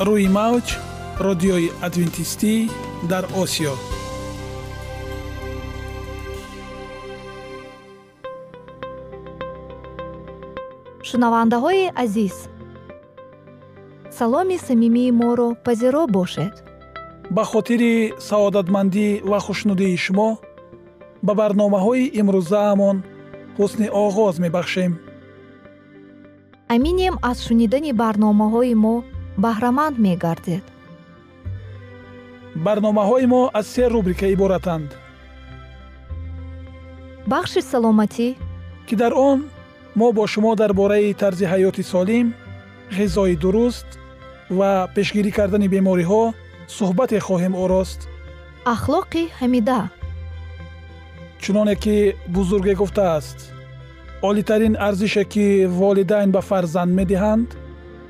روی موج رادیوی ادوینتیستی در آسیا. шунавандаҳои азиз, саломи самимии моро пазиро бошед. ба хотири саодатмандӣ ва хушнудии шумо ба барномаҳои имрӯзаамон ҳусни оғоз мебахшем. аминем аз шунидани барномаҳои мо баҳраманд мегардед. барномаҳои мо аз се рубрика иборатанд. бахши саломатӣ ки дар он ما با شما درباره طرز حیات سالم، غذای درست و پیشگیری کردن بیماری‌ها صحبت خواهیم آورد. اخلاق حمیده. چنانه که بزرگ گفته است، عالی‌ترین ارزشی که والدین به فرزند می‌دهند،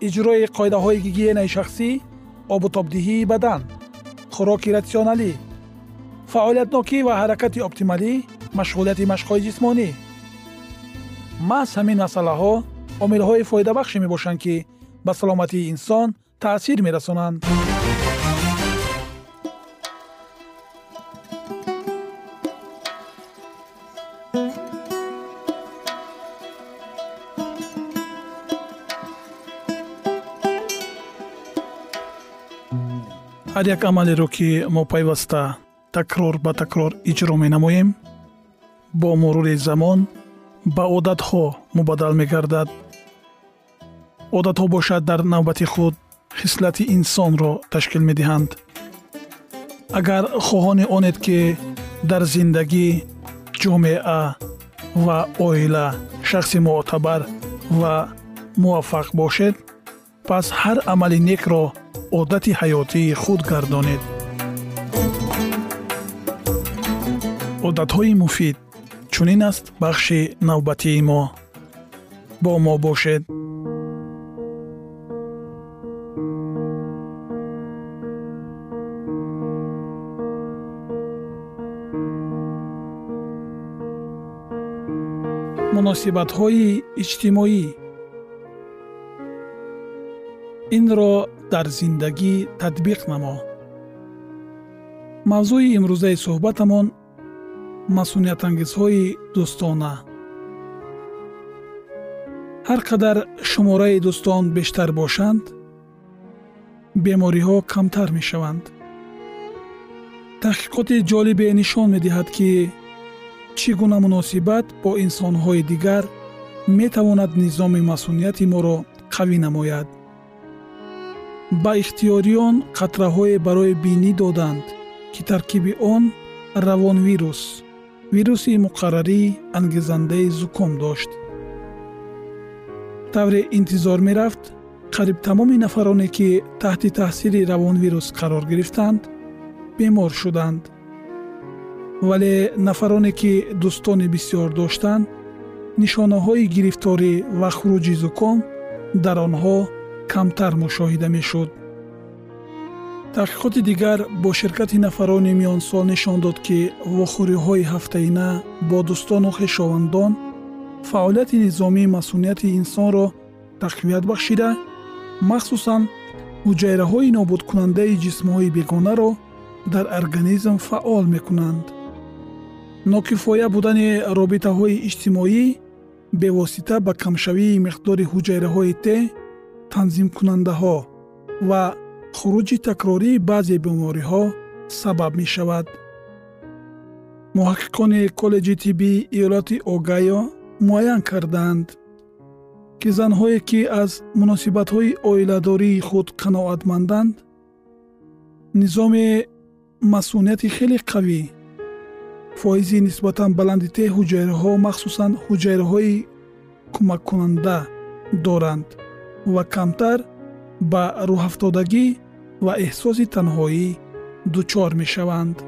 اجرای قاعده های گیگین شخصی، آب و تابدهی بدن، خوراک راسیونالی، فعالیت نوکی و حرکت اپتیمالی، مشغولیت مشق‌های جسمانی. محض همین مسئله‌ها عامل‌های فایده بخش می‌باشند که به سلامتی انسان تأثیر می‌رسانند. هر یک عملی رو که ما پیوسته تکرار به تکرار اجرا می‌نماییم، با مرور زمان با عادت‌ها مبادل می‌گردد. عادت‌ها باشد در نوبت خود خصلت انسان را تشکیل می‌دهند. اگر خواهان آنید که در زندگی، جامعه و عائله شخص معتبر و موفق باشد، پس هر عمل نیک را عادت حیاتی خود گردانید. عادت‌های مفید چنین است بخش نوبتی ما. با ما باشد. مناسبت‌های اجتماعی، این را در زندگی تطبیق نما. موضوع امروزه صحبتمان مسئولیت‌انگیزهای دوستانه. هر قدر شماره دوستان بیشتر باشند، بیماری‌ها کمتر می‌شوند. تحقیقات جالب نشان می‌دهد که چگونه مناسبت با انسان‌های دیگر می‌تواند نظام مسئولیت ما را قوی نماید. با اختیاریان قطره‌های برای بینی دادند که ترکیب آن روان ویروسی مقرری انگیزنده زکام داشت. طور انتظار می رفت قریب تمام نفرانی که تحت تاثیر روان ویروس قرار گرفتند بیمار شدند، ولی نفرانی که دوستان بسیار داشتند نشانه های گرفتاری و خروج زکام در آنها کمتر مشاهده می شد. تحقیقات دیگر با شرکت نفران میانسال نشان داد که واخوری‌های هفته‌اینا با دوستان و خویشاوندان فعالیت نظامی مسئولیت انسان را تقویت بخشیده، مخصوصاً حجایره‌های نابودکننده جسم‌های بیگانه را در ارگانیسم فعال می‌کنند. ناکفایه بودن رابطه‌های اجتماعی به واسطه به کمشوی مقدار حجایره‌های ته تنظیم کننده‌ها و خروج تکراری بعضی بیماری‌ها سبب می‌شود. محققان کالج طبی ایالت اوگایو معین کردند که زن‌هایی که از مناسبت‌های عائله‌داری خود قناعتمندند، نظام مسئولیت خیلی قوی، فایزی نسبتاً بلندی ته حجایرها مخصوصاً حجایرهای کمک کننده دارند و کمتر با روح افتادگی و احساس تنهایی دچار می شوند.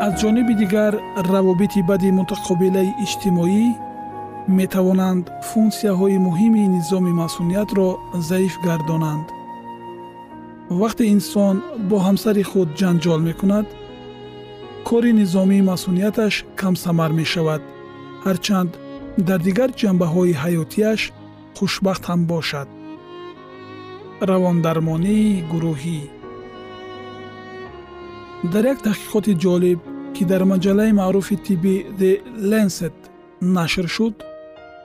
از جانب دیگر روابط بد متقابله اجتماعی می توانند فونکسیهای مهمی نظام مسئولیت را ضعیف گردانند. وقتی انسان با همسر خود جنجال می کند، کار نظامی مسئولیتش کم ثمر می شود، هرچند در دیگر جنبه های حیاتیش خوشبخت هم باشد. رواندرمانی گروهی. در یک تحقیقات جالب که در مجله معروف طبی The Lancet نشر شد،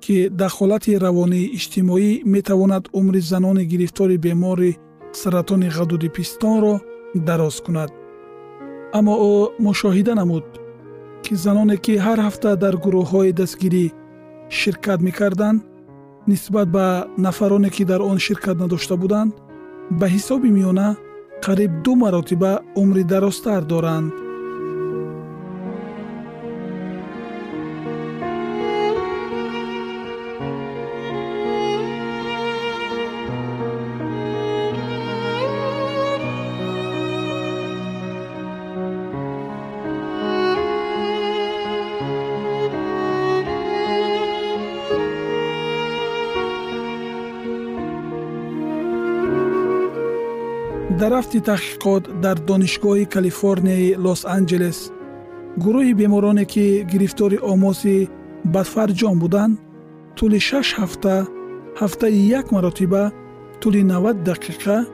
که دخالت روانی اجتماعی میتواند عمر زنان گرفتار بیمار سرطان غدود پستان را دراز کند. اما او مشاهده نمود که زنانی که هر هفته در گروه‌های دستگیری شرکت می‌کردند، نسبت به نفرانی که در آن شرکت نداشته بودند، به حساب میانه قریب 2 مرتبه عمر درازتر دارند. در رفت تحقیقات در دانشگاه کالیفرنیا لس آنجلس، گروه بیمارانی که گرفتار آماس بدفرجان بودند، طول 6 هفته، هفته 1 مرتبه، طول 90 دقیقه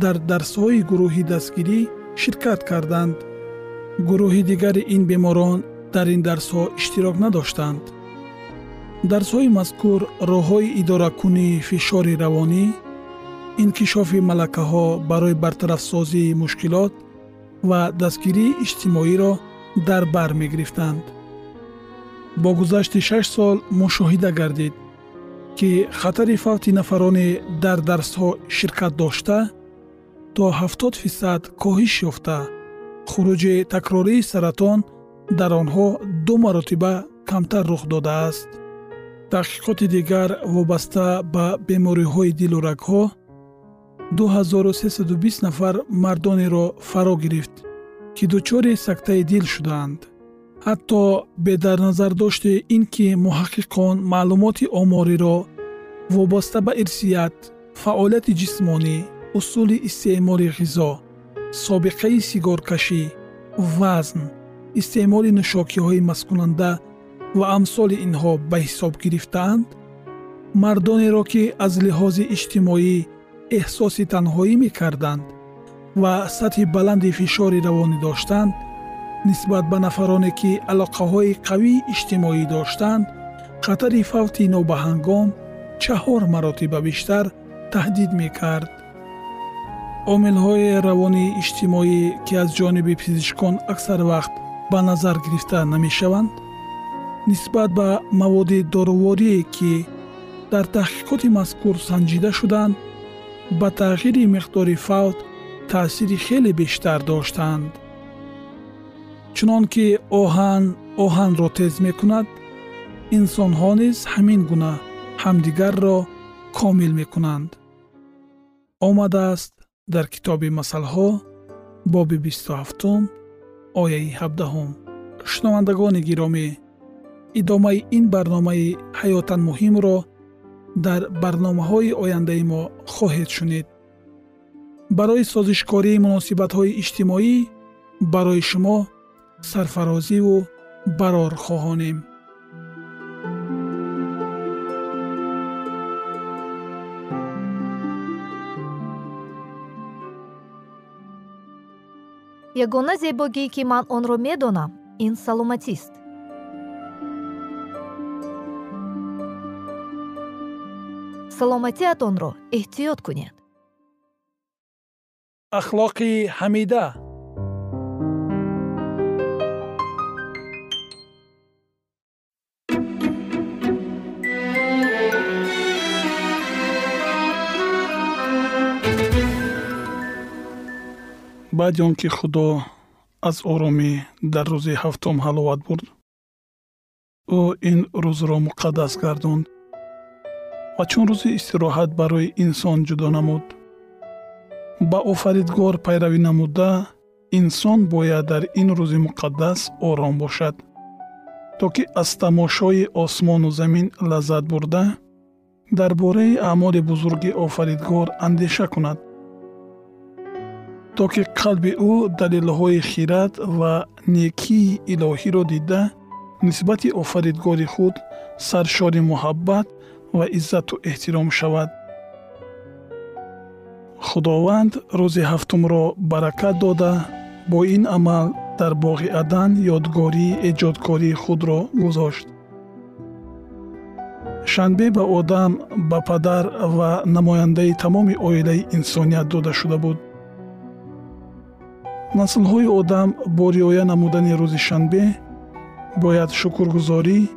در درس‌های گروهی دستگیری شرکت کردند. گروه دیگر این بیماران در این درس‌ها اشتراک نداشتند. درس‌های مذکور راه‌های اداره‌کنی فشار روانی، انکشاف ملکه ها برای برطرف سازی مشکلات و دستگیری اجتماعی را در بر می گرفتند. با گذشت 6 سال مشاهده گردید که خطر فوت نفران در درس ها شرکت داشته تا 70% کاهش یافته، خروج تکراری سرطان در آنها 2 مرتبه کمتر رخ داده است. تحقیقات دیگر وابسته به بیماری های دل و رگ ها 2320 نفر مردان را فرا گرفت که دچار سکته دل شدند. حتی به در نظر داشت اینکه محققان معلومات آماری را وابسته به ارثیات، فعالیت جسمانی، اصول استعمال غذا، سابقه سیگارکشی، وزن، استعمال نوشاکی‌های مسکننده و امثال اینها به حساب گرفتند، مردان را که از لحاظ اجتماعی احساس تنهایی می کردند و سطح بلند فشار روانی داشتند، نسبت به نفرانی که علاقه های قوی اجتماعی داشتند، خطر فوت نوبهنگام 4 مرتبه بیشتر تهدید می کرد. عامل های روانی اجتماعی که از جانب پزشکان اکثر وقت به نظر گرفته نمی شوند، نسبت به مواد دارویی که در تحقیقات مذکور سنجیده شدند، با تغییر مقدار فوت تأثیر خیلی بیشتر داشتند. چنان که آهن را تیز می کند، انسان ها نیز همین گونه همدیگر را کامل می کنند. آمده است در کتاب مثل ها باب 27 آیه 17. شنوندگان گرامی، ادامه این برنامه حیاتاً مهم را در برنامه‌های آینده ما خواهید شنید. برای سازشکاری مناسبت‌های اجتماعی برای شما سرفرازی و برار خواهانیم. یگانه زیبایی که من آن را میدانم این سلامتی است. سلامتی‌تان را احتیاط کنید. اخلاق حمیده. بعد از آنکه خدا از آرامی در روز هفتم حلاوت برد، او این روز را مقدس گرداند و چون روز استراحت برای انسان جدا نمود، با آفریدگار پیروی نموده، انسان باید در این روز مقدس آرام باشد تا که از تماشای آسمان و زمین لذت برده درباره اعمال بزرگ آفریدگار اندیشه کند، تا که قلب او دلیل‌های خیرات و نیکی الهی را دیده نسبت آفریدگار خود سرشار محبت و عزت و احترام شود. خداوند روز هفتم را برکت داده، با این عمل در باغ عدن یادگاری ایجادکاری خود را گذاشت. شنبه به آدم، به پدر و نماینده تمام عائله انسانیت داده شده بود. نسل‌های آدم با رعایت نمودن روز شنبه باید شکرگزاری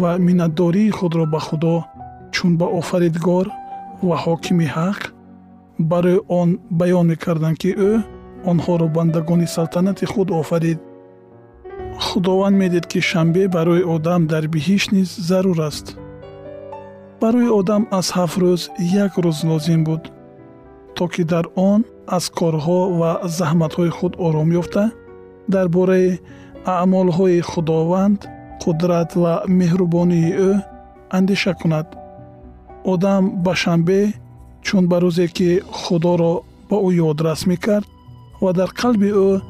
و منتداری خود را به خدا چون به آفریدگار و حاکم حق برای آن بیان می‌کردند که او آنها را بندگان سلطنت خود آفرید. خداوند می‌دید که شنبه برای آدم در بهشت نیز ضرور است. برای آدم از 7 روز یک روز لازم بود تا که در آن از کارها و زحمت‌های خود آرام یافته، درباره اعمال‌های خداوند، قدرت و مهربانی او اندیشه کند. آدم به شنبه چون به روزی که خدا را به او یادرس می‌کرد و در قلب او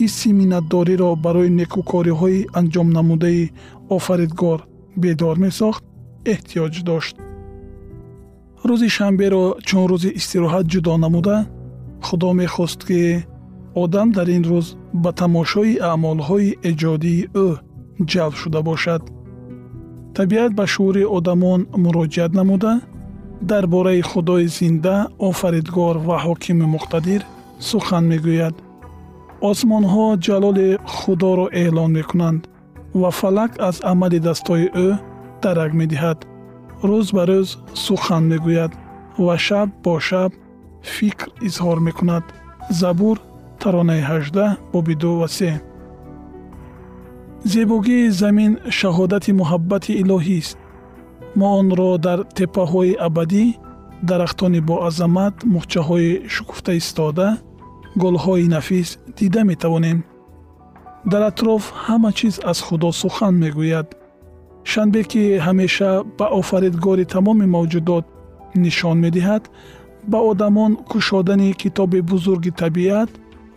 حس منتداری را برای نیکوکاری‌های انجام نموده آفریدگار بیدار می‌ساخت، احتیاج داشت. روز شنبه را چون روز استراحت جدا نموده، خدا می‌خواست که آدم در این روز به تماشای اعمال‌های ایجادی او جلب شده باشد. طبیعت به شعور آدمان مراجعت نموده، درباره خدای زنده، آفریدگار و حاکم مقتدر سخن می‌گوید. آسمان‌ها جلال خدا را اعلان می‌کنند و فلک از عمل دست‌های او درک می‌دهد. روز به روز سخن می‌گوید و شب با شب فکر اظهار می‌کند. زبور ترانه 18 باب 2 و 3. زیبایی زمین شهادت محبت الهی است. ما آن را در تپه‌های ابدی، درختان با عظمت، مورچه‌های شکفته ایستاده، گل‌های نفیس دیده می‌توانیم. در اطراف همه چیز از خدا سخن می‌گوید. شنبه که همیشه به آفریدگار تمام موجودات نشان می‌دهد، به آدمان کشادن کتاب بزرگ طبیعت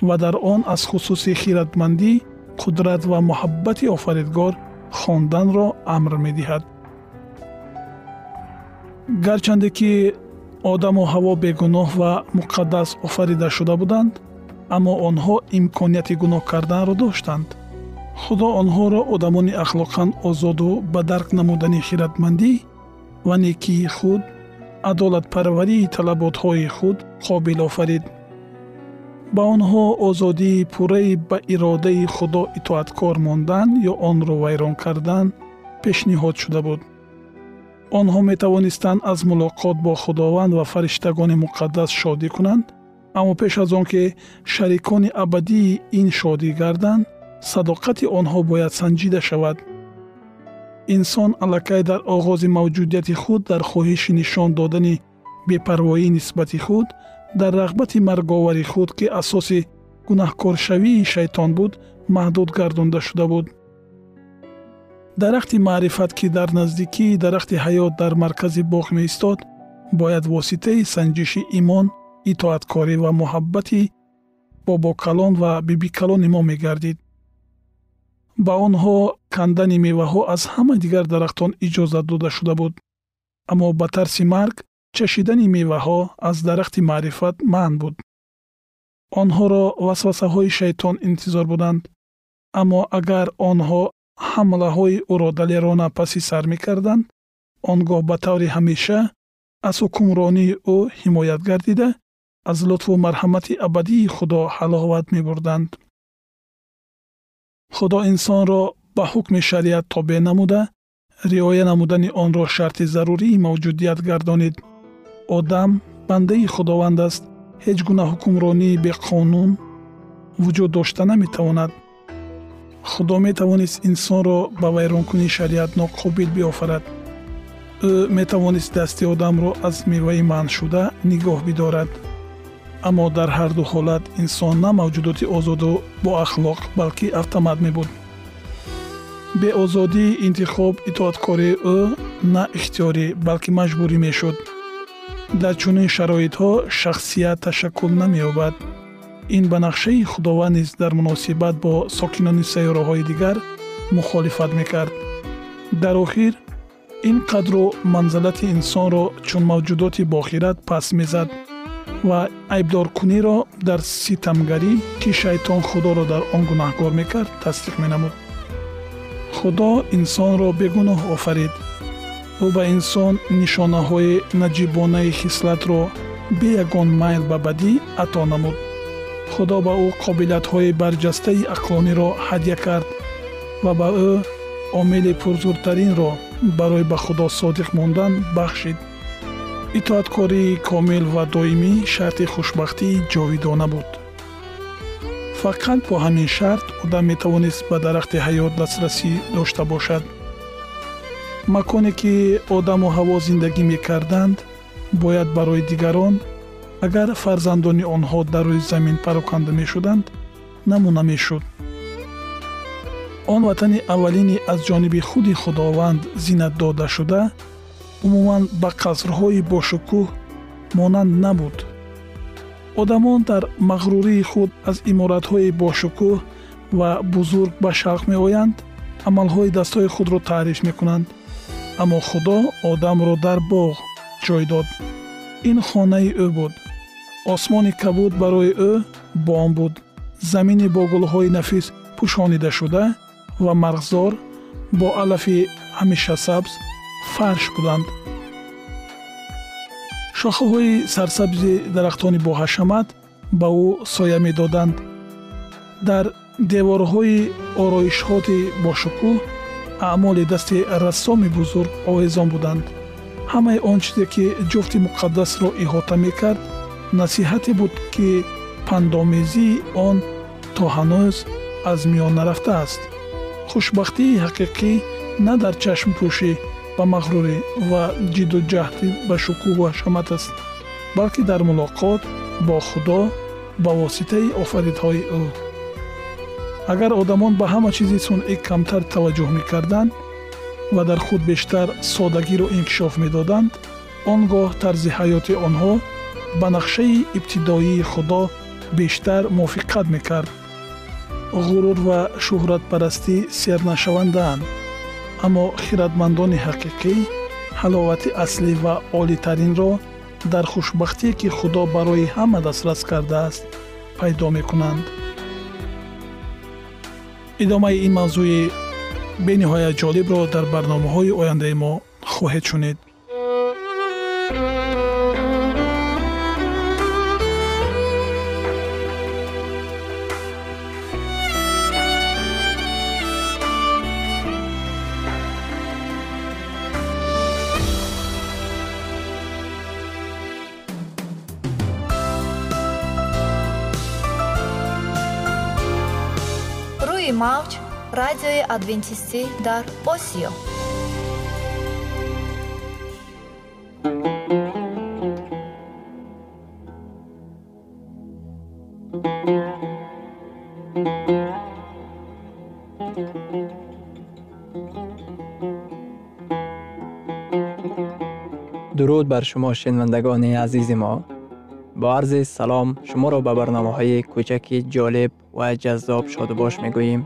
و در آن از خصوص خیرتمندی، قدرت و محبت آفریدگار خواندن را امر می‌دهد. گرچند که آدم و حوا بی‌گناه و مقدس آفریده شده بودند، اما آنها امکانیت گناه کردن را داشتند. خدا آنها را آدمان اخلاقاً آزاد و به درک نمودن خیرتمندی و نیکی خود، عدالت پروری طلبات‌های خود قابل آفرید. با آنها آزادی پوره به اراده خدا اطاعتکار ماندن یا آن را ویران کردن پیشنهاد شده بود. آنها می توانستند از ملاقات با خداوند و فرشتگان مقدس شادی کنند، اما پیش از آن که شریکان ابدی این شادی گردند، صداقت آنها باید سنجیده شود. انسان علاکه در آغاز موجودیت خود در خواهش نشان دادن بی‌پروایی نسبت خود، در رغبت مرگاور خود که اساس گناهکار شوی شیطان بود، محدود گردانده شده بود. درخت معرفت که در نزدیکی درخت حیات در مرکز باغ می ایستاد، باید واسطه سنجش ایمان، اطاعتکاری و محبت بابا کلان و بیبی کلان ما می گردید. با آنها کندن میوه ها از همه دیگر درختان اجازه داده شده بود، اما به ترس مرگ چشیدن میوه ها از درخت معرفت منع بود. آنها را وسوسه‌های شیطان انتظار بودند. اما اگر آنها حمله‌های او را دلیرانه پسی سر می‌کردند، آنگاه به طور همیشه از حکمرانی او حمایت گردیده، از لطف و مرحمت ابدی خدا حلاوت می‌بردند. خدا انسان را به حکم شریعت تابع نموده، رعایه نمودن آن را شرط ضروری موجودیت گردانید. آدم بنده خداوند است. هیچ گونه حکمرانی به قانون وجود داشته نمیتواند. خدا میتوانست انسان را به ویرانکنی شریعت ناقابل بیافرد. او میتوانست دست آدم را از میوه منع شده نگاه بدارد. اما در هر دو حالت انسان نه موجودات آزاد و با اخلاق، بلکه اتومات میبود. به آزادی انتخاب اطاعتکاری او نه اختیاری بلکه مجبوری میشد. در چنین شرایط ها شخصیت تشکل نمی‌یابد. این به نقشه خداوند نیز در مناسبت با ساکنان سیاره های دیگر مخالفت میکرد. در آخر این قدر و منزلت انسان را چون موجودات باخیرت پس میزد و عیبدارکنی را در ستمگری که شیطان خدا را در آن گناهکار میکرد تصدیق مینمود. خدا انسان را بی‌گناه آفرید. او به انسان نشانه های نجیبانه خصلت را به یگان میل به بدی عطا نمود. خدا به او قابلیت های برجسته عقلانی را هدیه کرد و به او عامل پرزورترین را برای به خدا صادق ماندن بخشید. اطاعتکاری کامل و دائمی شرط خوشبختی جاودانه بود. فقط با همین شرط آدم میتوانست به درخت حیات دسترسی داشته باشد. مکانی که آدم و هوا زندگی میکردند باید برای دیگران، اگر فرزندان آنها در روی زمین پراکنده میشدند، نمونه میشد. آن وطن اولینی از جانب خود خداوند زینت داده شده، عموماً به قصرهای باشکوه مانند نبود. آدمان در مغروری خود از عمارت‌های باشکوه و بزرگ به شرق میآیند، عملهای دست‌های خود را تعریف میکنند. اما خدا آدم را در باغ جای داد. این خانه او بود. آسمان کبود برای او بام بود. زمین با گل‌های نفیس پوشانیده شده و مرغزار با علف همیشه سبز فرش بودند. شاخه‌های سرسبز درختان با حشمت به او سایه می‌دادند. در دیوارهای آرایشات باشکوه اعمال دست رسام بزرگ آویزان بودند. همه آن چیزی که جفت مقدس را احاطه میکرد نصیحتی بود که پندآمیزی آن تا هنوز از میان نرفته است. خوشبختی حقیقی نه در چشم پوشی و مغروری و جد و جهد و شکوه و حشمت است، بلکه در ملاقات با خدا با واسطه آفریدهای او. اگر آدمان به همه چیزی صنعی کمتر توجه می‌کردند و در خود بیشتر سادگی را انکشاف می‌دادند، آنگاه طرز حیات آنها به نقشه ابتدایی خدا بیشتر موافقت می‌کرد. غرور و شهرت پرستی سیرنشونده‌اند، اما خردمندان حقیقی حلاوت اصلی و عالی‌ترین را در خوشبختی که خدا برای همه دسترس کرده است پیدا می‌کنند. ادامه این موضوع به نهایت جالب را در برنامه‌های آینده ما خواهید شنید. موج رادیوی ادونتیستی در آسیا. درود بر شما شنوندگان عزیز ما. با عرض سلام شما را به برنامه‌های کوچکی جالب و جذاب شادباش می‌گوییم.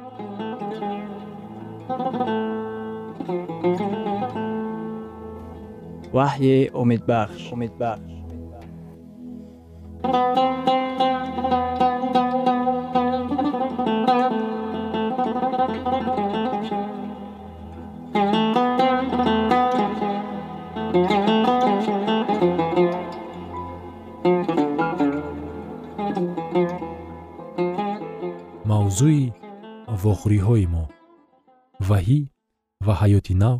وحی امیدبخش. موضوع وخوری‌های ما وحی و حیاتی نو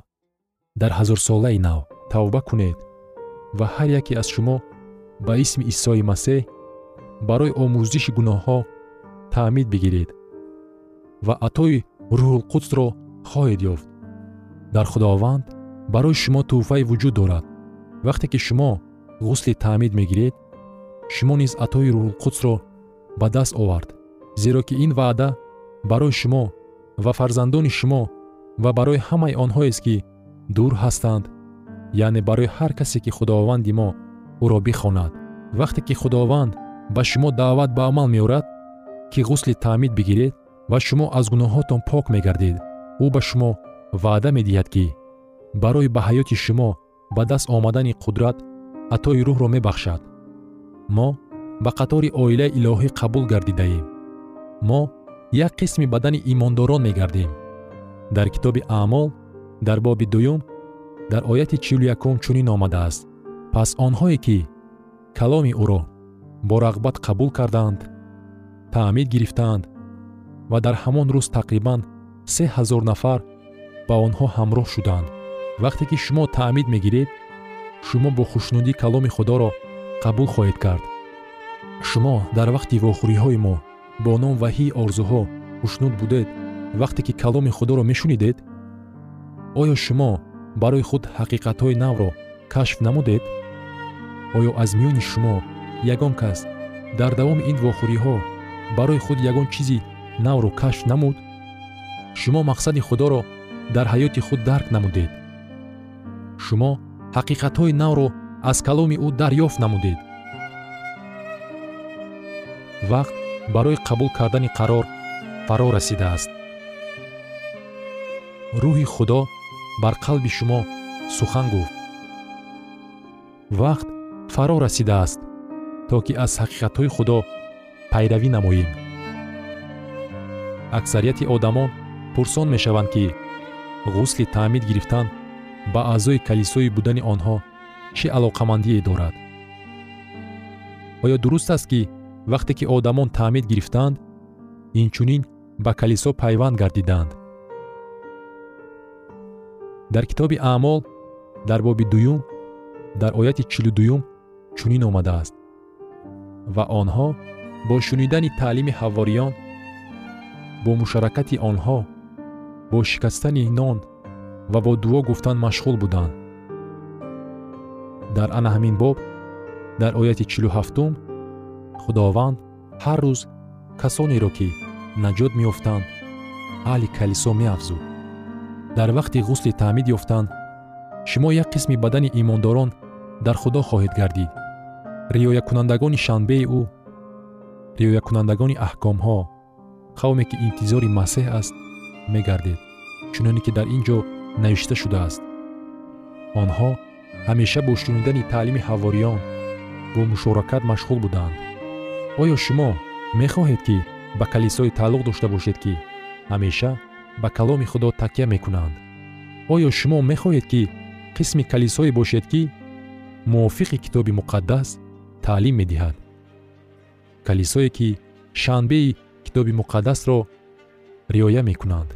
در هزار ساله نو. توبه کنید و هر یکی از شما به اسم عیسی مسیح برای آموزش گناه ها تعمید بگیرید و عطای روح القدس را خواهید یافت. در خداوند برای شما توفیق وجود دارد. وقتی که شما غسل تعمید میگیرید، شما نیز عطای روح القدس را به دست آورد، زیرا که این وعده برای شما و فرزندان شما و برای همه آنهایی است که دور هستند، یعنی برای هر کسی که خداوند ما او را بخواند. وقتی که خداوند به شما دعوت به عمل می‌آورد که غسل تعمید بگیرید و شما از گناهاتون پاک می‌گردید، او به شما وعده می‌دهد که برای به حیات شما به دست آمدن قدرت عطای روح را می‌بخشد. ما به قطار عائله الهی قبول گردیده ایم. ما یک قسم بدن ایمانداران می‌گردیم. در کتاب اعمال در باب دوم در آیت 41 چنین آمده است: پس آنهایی که کلام او را با رغبت قبول کردند، تعمید گرفتند و در همان روز تقریباً 3000 نفر با آنها همراه شدند. وقتی که شما تعمید میگیرید، شما با خوشنودی کلام خدا را قبول خواهید کرد. شما در وقتی واخوری‌های ما با نام وحی آرزوها خوشنود بودید. وقتی که کلام خدا را میشنیدید، آیا شما برای خود حقیقت‌های نو را کشف نمودید؟ آیا از میان شما یگان کس در دوام این واخوری‌ها برای خود یگان چیزی نو را کشف نمود؟ شما مقصد خدا را در حیات خود درک نمودید. شما حقیقت‌های نو را از کلام او دریافت نمودید. وقت برای قبول کردن قرار فرا رسیده است. روح خدا بر قلب شما سخن گفت. وقت فرا رسیده است تا که از حقیقت‌های خدا پیروی نماییم. اکثریت آدمان پرسان می‌شوند که غسل تعمید گرفتن به اعضای کلیسایی بودن آنها چه علاقمندی دارد. آیا درست است که وقتی که آدمان تعمید گرفتند، اینچنین به کلیسا پیوند گردیدند؟ در کتاب اعمال در باب دوم در آیت 42 چنین آمده است: و آنها با شنیدن تعلیم حواریان، با مشارکت آنها، با شکستن نان و با دعا گفتن مشغول بودند. در آن همین باب در آیت 47 خداوند هر روز کسانی را که نجات می‌یافتند اهل کلیسا می‌افزود. در وقتی غسل تعمید یافتند، شما یک قسم بدن ایمانداران در خدا خواهید گردید. ریایه کنندگان شنبه او، ریایه کنندگان احکام ها، قومی که انتظار مسیح است، میگردید، چنانی که در اینجا نوشته شده است. آنها همیشه با شنیدن تعلیم حواریان با مشارکت مشغول بودند. آیا شما میخواهید که به کلیسای تعلق داشته باشید که همیشه به کلام خدا تکیه میکنند؟ آیا شما میخواهید که قسم کلیسایی باشید که موافق کتاب مقدس تعلیم میدهد؟ کلیسایی که شنبه کتاب مقدس را رعایت میکنند.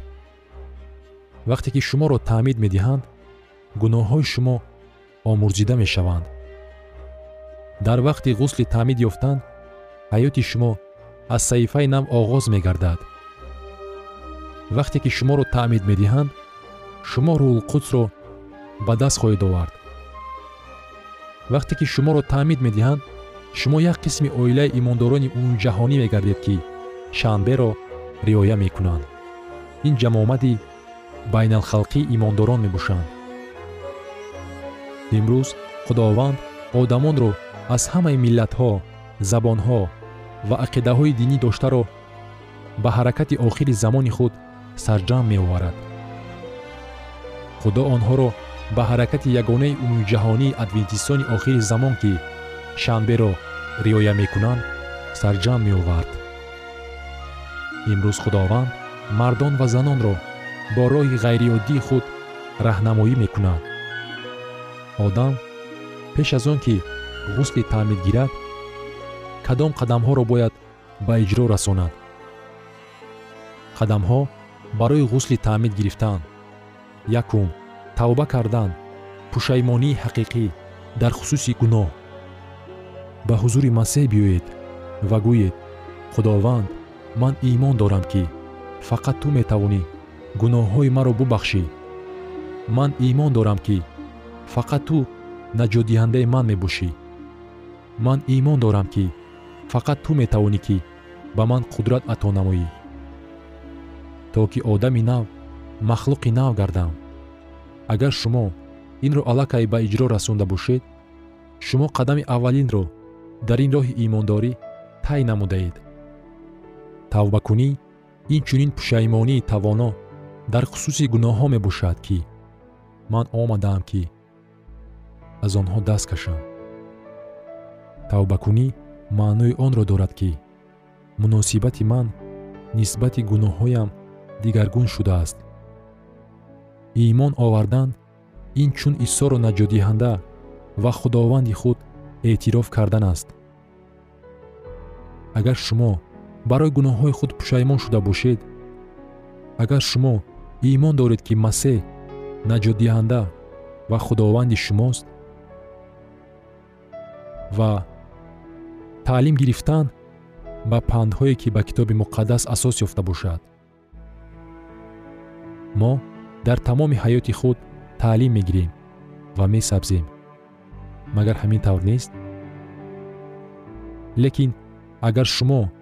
وقتی که شما را تعمید میدهند، گناه های شما آمرزیده میشوند. در وقتی غسل تعمید یافتند، حیات شما از صحیفه نو آغاز میگردد. وقتی که شما را تعمید می‌دهند، شما روح القدس را به دست خواهید آورد. وقتی که شما را تعمید می‌دهند، شما یک قسم عائله ایمانداران اون جهانی می‌گردید که شنبه ریایه می کنند. این جمع آمدی بین الخلقی ایمانداران می باشند. امروز خداوند آدمان رو از همه ملت ها، زبان ها و عقیده های دینی داشته رو به حرکت آخر زمان خود سرجم می آورد. خدا آنها رو به حرکت یگانه عموم جهانی ادوینتیستان آخر زمان که شنبه رو ریایه می کنند سرجم می آورد. امروز خداوند مردان و زنان رو با راه غیریادی خود راهنمایی می کند. آدم پیش از آن که غسل تعمید گیرد کدام قدم ها را باید به اجرا رساند؟ قدم ها برای غسل تعمید گرفتن: یکم، توبه کردن، پشیمانی حقیقی در خصوص گناه. به حضور مسیح بیایید و گویید: خداوند، من ایمان دارم که فقط تو می توانی گناه های مرا ببخشی. من ایمان دارم که فقط تو نجات دهنده من می باشی. من ایمان دارم که فقط تو می توانی که به من قدرت عطا نمایی تا که آدمی نو، مخلوق نو گردم. اگر شما این رو علاقه به اجرا رسونده باشید، شما قدم اولین رو در این راه ایمانداری طی نموده اید. توبه کنی این چنین پشیمانی توانا در خصوص گناه ها می باشد که من آمدم که از آنها دست کشم. توبه کنی معنای آن را دارد که مناسبت من نسبت گناه هایم دیگرگون شده است. ایمان آوردن این چون عیسی را نجات دهنده و خداوند خود اعتراف کردن است. اگر شما برای گناه های خود پشیمان شده باشید، اگر شما ایمان دارید که مسیح نجات دهنده و خداوند شماست و تعلیم گرفتن به پندهایی که به کتاب مقدس اساس یافته باشد. ما در تمام حیات خود تعلیم میگیریم و می سبزیم. مگر همین طور نیست؟ لیکن اگر شما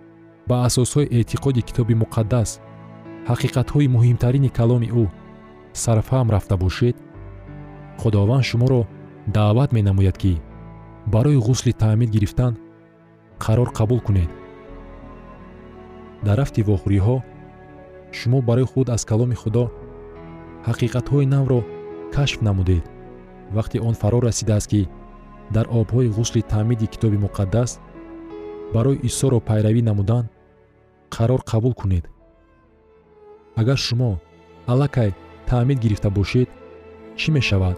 با اساسهای اعتقاد کتاب مقدس حقیقت‌های مهمترین کلام او سرفهم رفته باشید، خداوند شما را دعوت می‌نماید که برای غسل تعمید گرفتن قرار قبول کنید. در رفت واخوری‌ها شما برای خود از کلام خدا حقیقت‌های نو را کشف نمودید. وقتی آن فرا رسیده است که در آب‌های غسل تعمید کتاب مقدس برای عیسی را پیروی نمودن قرار قبول کنید. اگر شما علاقه تعمید گرفته باشید چی می شود؟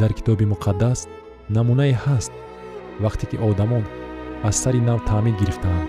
در کتاب مقدس نمونه هست وقتی که آدمان از سر نو تعمید گرفتند.